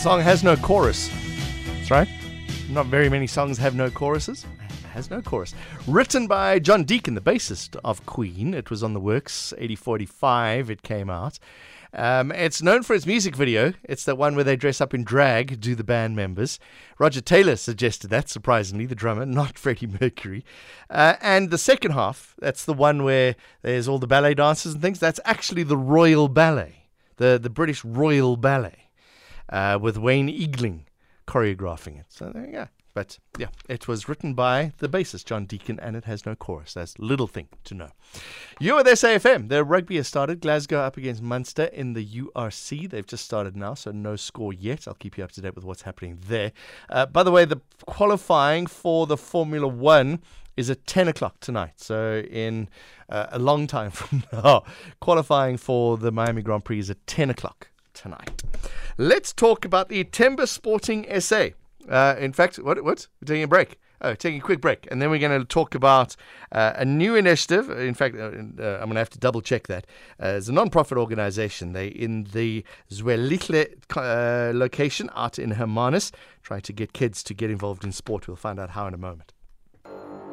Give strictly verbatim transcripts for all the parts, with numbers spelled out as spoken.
song has no chorus. That's right. Not very many songs have no choruses. Has no chorus. Written by John Deacon, the bassist of Queen. It was on the works, eighty forty-five it came out. Um, it's known for its music video. It's the one where they dress up in drag, do the band members. Roger Taylor suggested that, surprisingly, the drummer, not Freddie Mercury. Uh, and the second half, that's the one where there's all the ballet dancers and things. That's actually the Royal Ballet, the, the British Royal Ballet, uh, with Wayne Eagling choreographing it. So there you go. But, yeah, it was written by the bassist, John Deacon, and it has no chorus. That's little thing to know. You with S A F M. Their rugby has started. Glasgow up against Munster in the U R C. They've just started now, so no score yet. I'll keep you up to date with what's happening there. Uh, by the way, the qualifying for the Formula One is at ten o'clock tonight. So in uh, a long time from now, qualifying for the Miami Grand Prix is at ten o'clock tonight. Let's talk about the iThemba Sporting S A. Uh, in fact, what? What? We're taking a break. Oh, taking a quick break. And then we're going to talk about uh, a new initiative. In fact, uh, uh, I'm going to have to double check that. Uh, it's a non-profit organization. They're in the Zwelihle uh, location out in Hermanus, trying to get kids to get involved in sport. We'll find out how in a moment.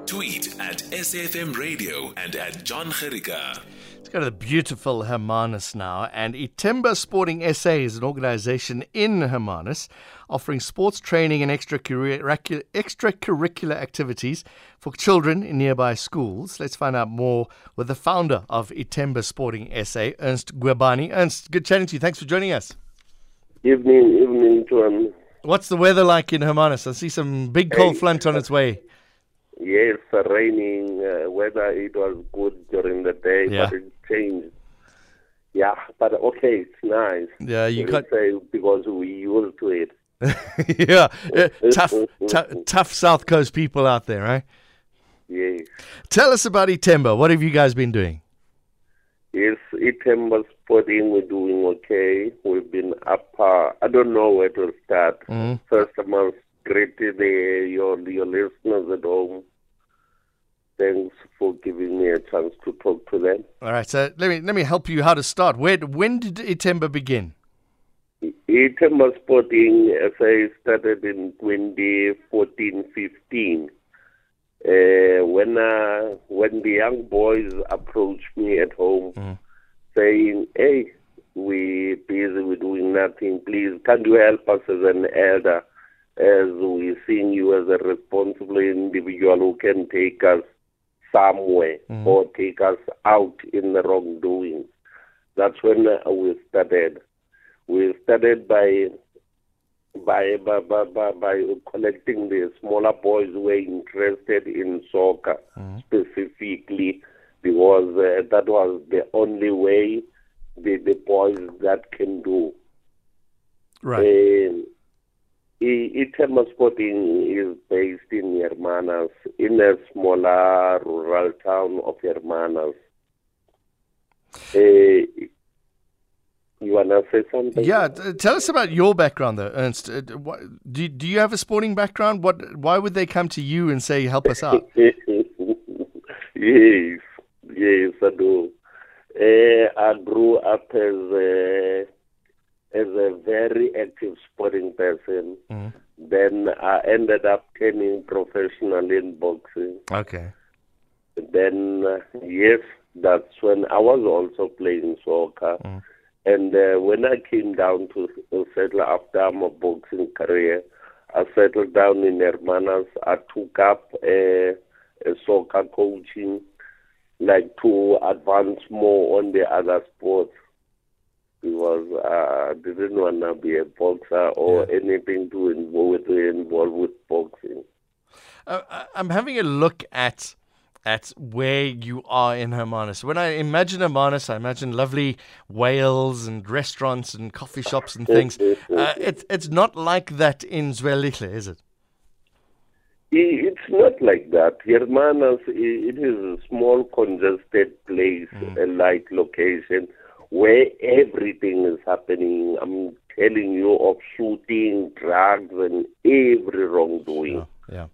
Tweet at S A F M Radio and at John Gericke. Let's go to the beautiful Hermanus now. And iThemba Sporting S A is an organisation in Hermanus offering sports training and extracurricular, extracurricular activities for children in nearby schools. Let's find out more with the founder of iThemba Sporting S A, Ernst Gwebani. Ernst, good chatting to you. Thanks for joining us. Evening, evening to him. What's the weather like in Hermanus? I see some big cold hey. Front on its way. Yes, uh, raining uh, weather. It was good during the day, yeah. But it changed. Yeah, but okay, it's nice. Yeah, you got because we used to it. yeah, yeah, tough, t- tough South Coast people out there, right? Yes. Tell us about iThemba. What have you guys been doing? Yes, iThemba Sporting. We're doing okay. We've been up. Uh, I don't know where to start. Mm. First of all. Greeted your, your listeners at home. Thanks for giving me a chance to talk to them. All right, so let me let me help you how to start. Where when did iThemba begin? iThemba Sporting S A started in twenty fourteen fifteen. Uh, when uh, when the young boys approached me at home, mm. saying, "Hey, we're busy, we're doing nothing. Please, can you help us as an elder?" As we're seeing you as a responsible individual who can take us somewhere mm-hmm. or take us out in the wrongdoing. That's when we started. We started by by by by, by, by collecting the smaller boys who were interested in soccer mm-hmm. specifically because uh, that was the only way the, the boys that can do. Right. Um, iThemba Sporting is based in Hermanus, in a smaller rural town of Hermanus. Uh, you want to say something? Yeah, t- tell us about your background, though, Ernst. Uh, what, do, do you have a sporting background? What? Why would they come to you and say, help us out? yes, yes, I do. Uh, I grew up as a... as a very active sporting person. Mm. Then I ended up turning professional in boxing. Okay. Then, uh, yes, that's when I was also playing soccer. Mm. And uh, when I came down to uh, settle after my boxing career, I settled down in Hermanus. I took up a, a soccer coaching, like to advance more on the other sports. Because I uh, didn't want to be a boxer or yeah. anything to involve to involve with boxing. Uh, I'm having a look at at where you are in Hermanus. When I imagine Hermanus, I imagine lovely whales and restaurants and coffee shops and things. uh, it's it's not like that in Zwelihle, is it? It's not like that. Hermanus, it is a small, congested place, mm. a light location. Where everything is happening, I'm telling you, of shooting, drugs, and every wrongdoing. Yeah, yeah.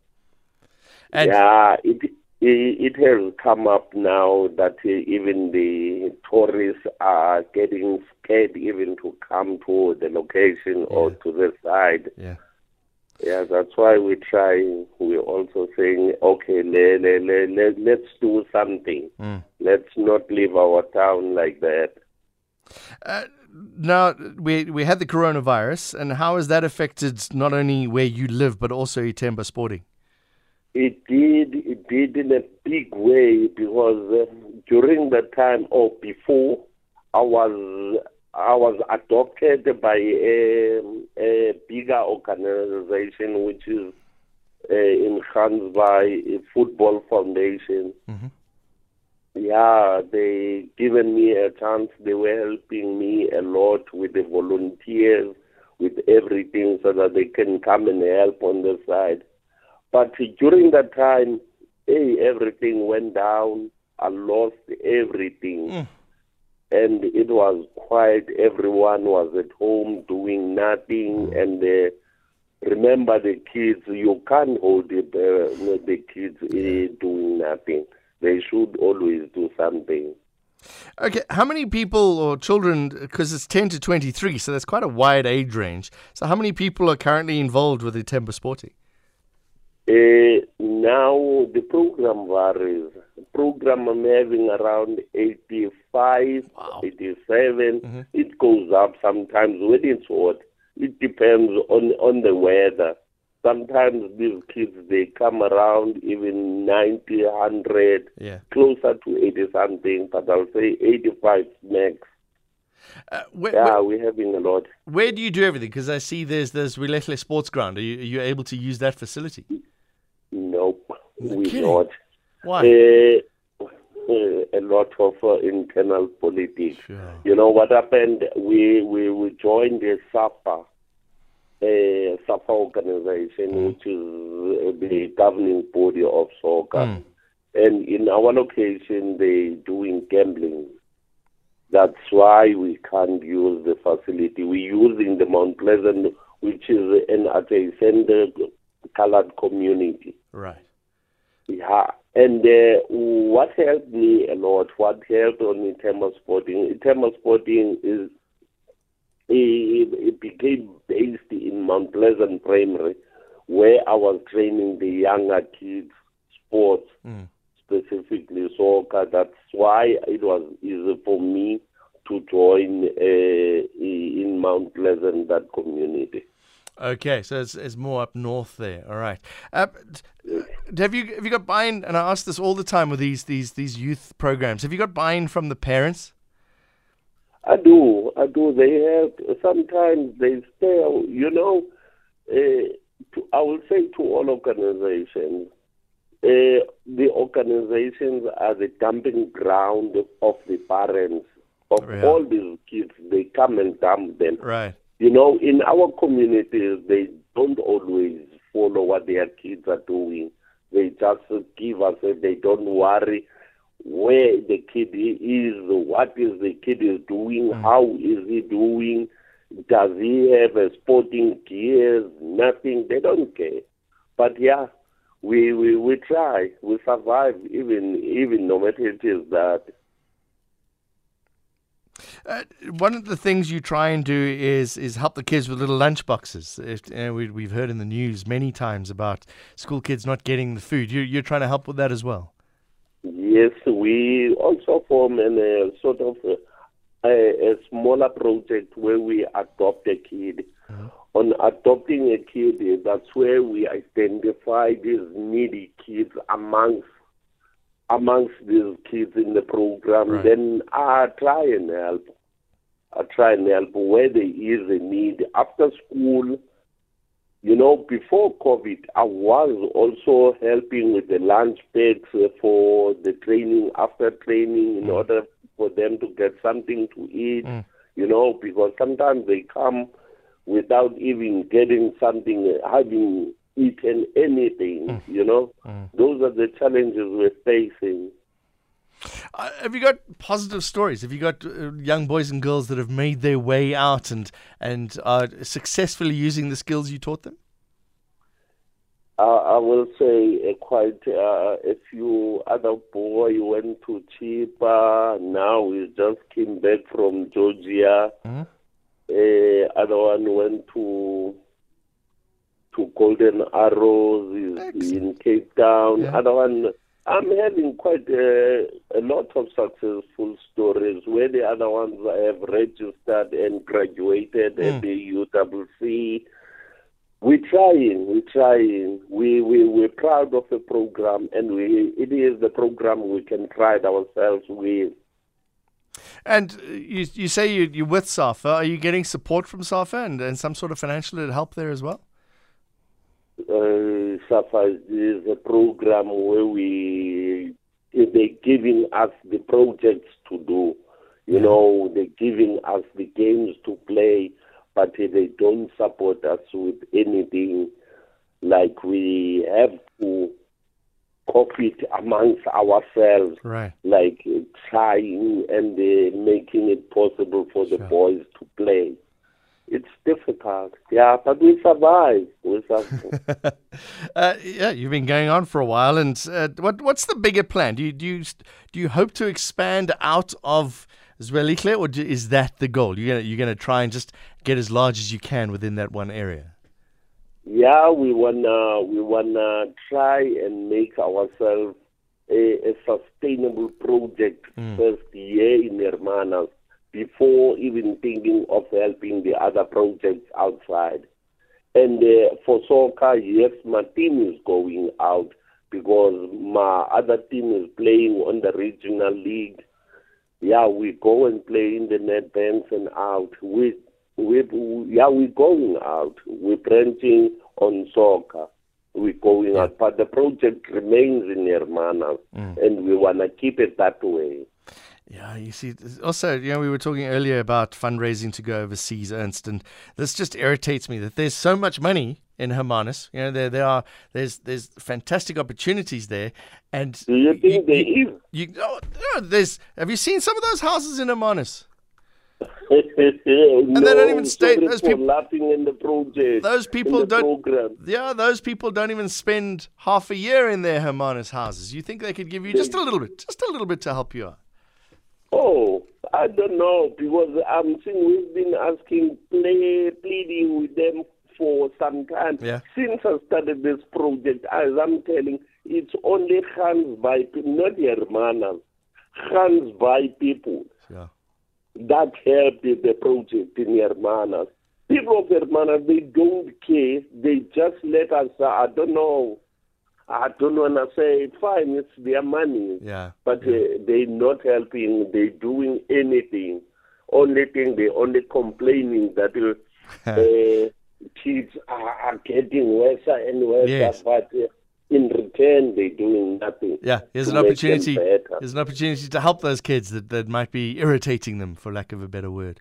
And yeah, it It has come up now that even the tourists are getting scared even to come to the location yeah. or to the side. Yeah. Yeah, that's why we try. We're also saying, okay, le, le, le, le, let's do something. Mm. Let's not leave our town like that. Uh, now, we we had the coronavirus, and how has that affected not only where you live, but also iThemba Sporting? It did, it did in a big way, because uh, during the time or before, I was I was adopted by a, a bigger organization, which is uh, enhanced by a football foundation. Mm-hmm. Yeah, they given me a chance. They were helping me a lot with the volunteers, with everything, so that they can come and help on the side. But during that time, hey, everything went down. I lost everything. Mm. And it was quiet. Everyone was at home doing nothing. Mm. And uh, remember the kids, you can't hold it, uh, the kids uh, doing nothing. They should always do something. Okay, how many people or children, because it's ten to twenty-three, so that's quite a wide age range. So how many people are currently involved with iThemba Sporting? Uh, now the program varies. The program I'm having around eighty-five, wow. eighty-seven. Mm-hmm. It goes up sometimes when it's hot. It depends on, on the weather. Sometimes these kids, they come around even ninety, one hundred, yeah. closer to eighty-something, but I'll say eighty-five max. Uh, where, yeah, where, we're having a lot. Where do you do everything? Because I see there's this Zwelihle sports ground. Are you, are you able to use that facility? Nope, no we're kidding. Not. Why? Uh, uh, a lot of uh, internal politics. Sure. You know what happened? We we, we joined the SAFA, a SAFA organization, mm. which is the governing body of soccer. Mm. And in our location, they're doing gambling. That's why we can't use the facility. We're using the Mount Pleasant, which is an adjacent colored community. Right. Yeah. And uh, what helped me a lot, what helped on iThemba Sporting, iThemba Sporting is, it, it became based in Mount Pleasant Primary, where I was training the younger kids, sports. Mm. Specifically soccer. That's why it was easy for me to join uh, in Mount Pleasant, that community. Okay, so it's, it's more up north there. All right. Uh, have you have you got buy-in? And I ask this all the time with these these these youth programs. Have you got buy-in from the parents? I do. I do. They have. Sometimes they stay. You know, uh, to, I will say to all organizations. Uh, the organizations are the dumping ground of the parents, of oh, yeah. all these kids. They come and dump them. Right. You know, in our communities, they don't always follow what their kids are doing. They just give us, they don't worry where the kid is, what is the kid is doing, mm. how is he doing, does he have a sporting gear, nothing. They don't care. But yeah, We, we we try, we survive, even even no matter it is that. Uh, one of the things you try and do is is help the kids with little lunch boxes. If, uh, we, we've heard in the news many times about school kids not getting the food. You, you're trying to help with that as well? Yes, we also form a uh, sort of a, a smaller project where we adopt a kid. Uh-huh. On adopting a kid, that's where we identify these needy kids amongst amongst these kids in the program. Right. Then I try and help. I try and help where there is a need. After school, you know, before COVID, I was also helping with the lunch bags for the training, after training, in mm. order for them to get something to eat, mm. you know, because sometimes they come without even getting something, having eaten anything, mm. you know. Mm. Those are the challenges we're facing. Uh, have you got positive stories? Have you got uh, young boys and girls that have made their way out and, and are successfully using the skills you taught them? Uh, I will say uh, quite uh, a few other boys went to Chippa. Now we just came back from Georgia. Mm-hmm. Uh, other one went to to Golden Arrows in Cape Town. Yeah. Other one, I'm having quite a, a lot of successful stories where the other ones have registered and graduated mm. at the U W C. We're trying, we're trying. We, we, we're proud of the program, and we, it is the program we can pride ourselves with. And you you say you, you're with SAFA. Are you getting support from SAFA and, and some sort of financial help there as well? Uh, SAFA is a program where we they're giving us the projects to do. You yeah. know, they're giving us the games to play, but they don't support us with anything. Like we have to compete amongst ourselves, right. like trying and uh, making it possible for sure. the boys to play. It's difficult, yeah, but we survive. We survive. uh, yeah, you've been going on for a while, and uh, what what's the bigger plan? Do you do you, do you hope to expand out of Zwelihle, or do, is that the goal? You're gonna you're gonna try and just get as large as you can within that one area. Yeah, we wanna we wanna try and make ourselves a, a sustainable project mm. first year in Hermanus before even thinking of helping the other projects outside. And uh, for soccer, yes, my team is going out because my other team is playing on the regional league. Yeah, we go and play in the net bands and out. We, we, yeah, we're going out. We're branching on soccer. We're going out. But the project remains in Hermanus, mm. and we want to keep it that way. Yeah, you see, also, you know, we were talking earlier about fundraising to go overseas, Ernst, and this just irritates me that there's so much money in Hermanus. You know, there there are there's there's fantastic opportunities there. And do you think there is? You oh, there's have you seen some of those houses in Hermanus? and no, they don't even stay. Those people laughing in the project. Those people don't. Program. Yeah, those people don't even spend half a year in their Hermanus houses. You think they could give you just a little bit, just a little bit to help you out? Oh, I don't know, because I'm seeing we've been asking, play, pleading with them for some time. Yeah. Since I started this project, as I'm telling, it's only hands by people, not Hermanas, hands by people yeah. that helped the project in Hermanas. People of Hermanas, they don't care. They just let us, uh, I don't know. I don't want to say, fine, it's their money. Yeah, but yeah. Uh, they're not helping. They're doing anything. Only thing, they're only complaining that uh, kids are, are getting worse and worse. Yes. But uh, in return, they're doing nothing. Yeah, here's an opportunity. Here's an opportunity to help those kids that, that might be irritating them, for lack of a better word.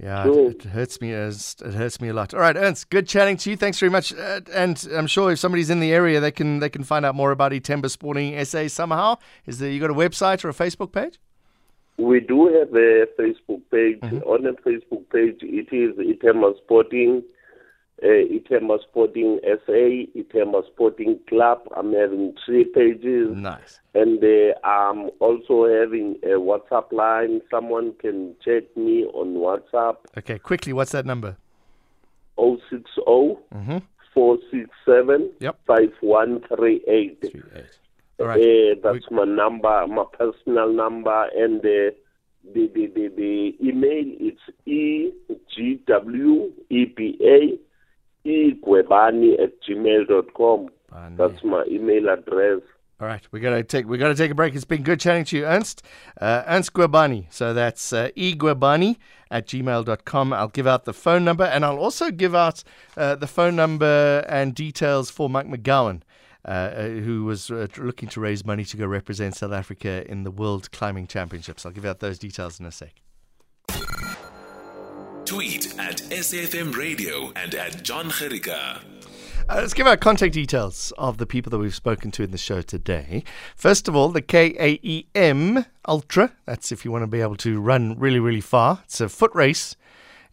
Yeah, sure. it, it hurts me. It hurts me a lot. All right, Ernst, good chatting to you. Thanks very much. Uh, and I'm sure if somebody's in the area, they can they can find out more about iThemba Sporting S A somehow. Is there you got a website or a Facebook page? We do have a Facebook page. Mm-hmm. On the Facebook page, it is iThemba Sporting, uh, iThemba Sporting S A, iThemba Sporting Club. I'm having three pages. Nice. And uh, I'm also having a WhatsApp line. Someone can check me on WhatsApp. Okay, quickly, what's that number? oh six oh mm-hmm. four six seven yep. five one three eight. three eight. All right. Uh, that's we... my number, my personal number. And uh, the, the, the, the email is E G W E B A, egwebani at gmail dot com. Bunny. That's my email address. All right, we're gonna take we're gonna take a break. It's been good chatting to you, Ernst. Uh, Ernst Gwebani. So that's uh, egwebani at gmail dot com. I'll give out the phone number, and I'll also give out uh, the phone number and details for Mike McGowan, uh, who was uh, looking to raise money to go represent South Africa in the World Climbing Championships. I'll give out those details in a sec. Tweet at S A F M Radio and at John Gericke. Uh, let's give our contact details of the people that we've spoken to in the show today. First of all, the K A E M Ultra. That's if you want to be able to run really, really far. It's a foot race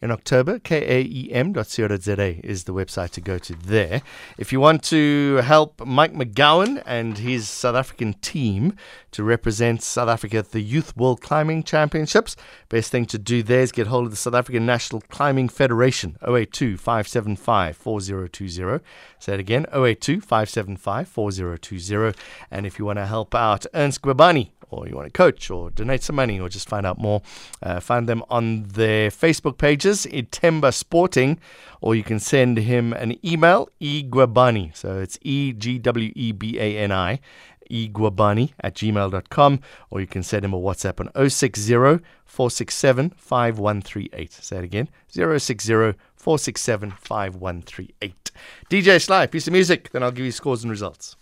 in October. K A E M dot co dot za is the website to go to there. If you want to help Mike McGowan and his South African team to represent South Africa at the Youth World Climbing Championships, best thing to do there is get hold of the South African National Climbing Federation, oh eight two, five seven five, four oh two oh. Say it again, oh eight two, five seven five, four oh two oh. And if you want to help out Ernst Gwebani, or you want to coach or donate some money or just find out more, uh, find them on their Facebook pages, iThemba Sporting, or you can send him an email, egwebani. So it's E G W E B A N I, egwebani at gmail dot com, or you can send him a WhatsApp on oh six oh, four six seven, five one three eight. Say it again, oh six oh, four six seven, five one three eight. D J Sly, piece of music, then I'll give you scores and results.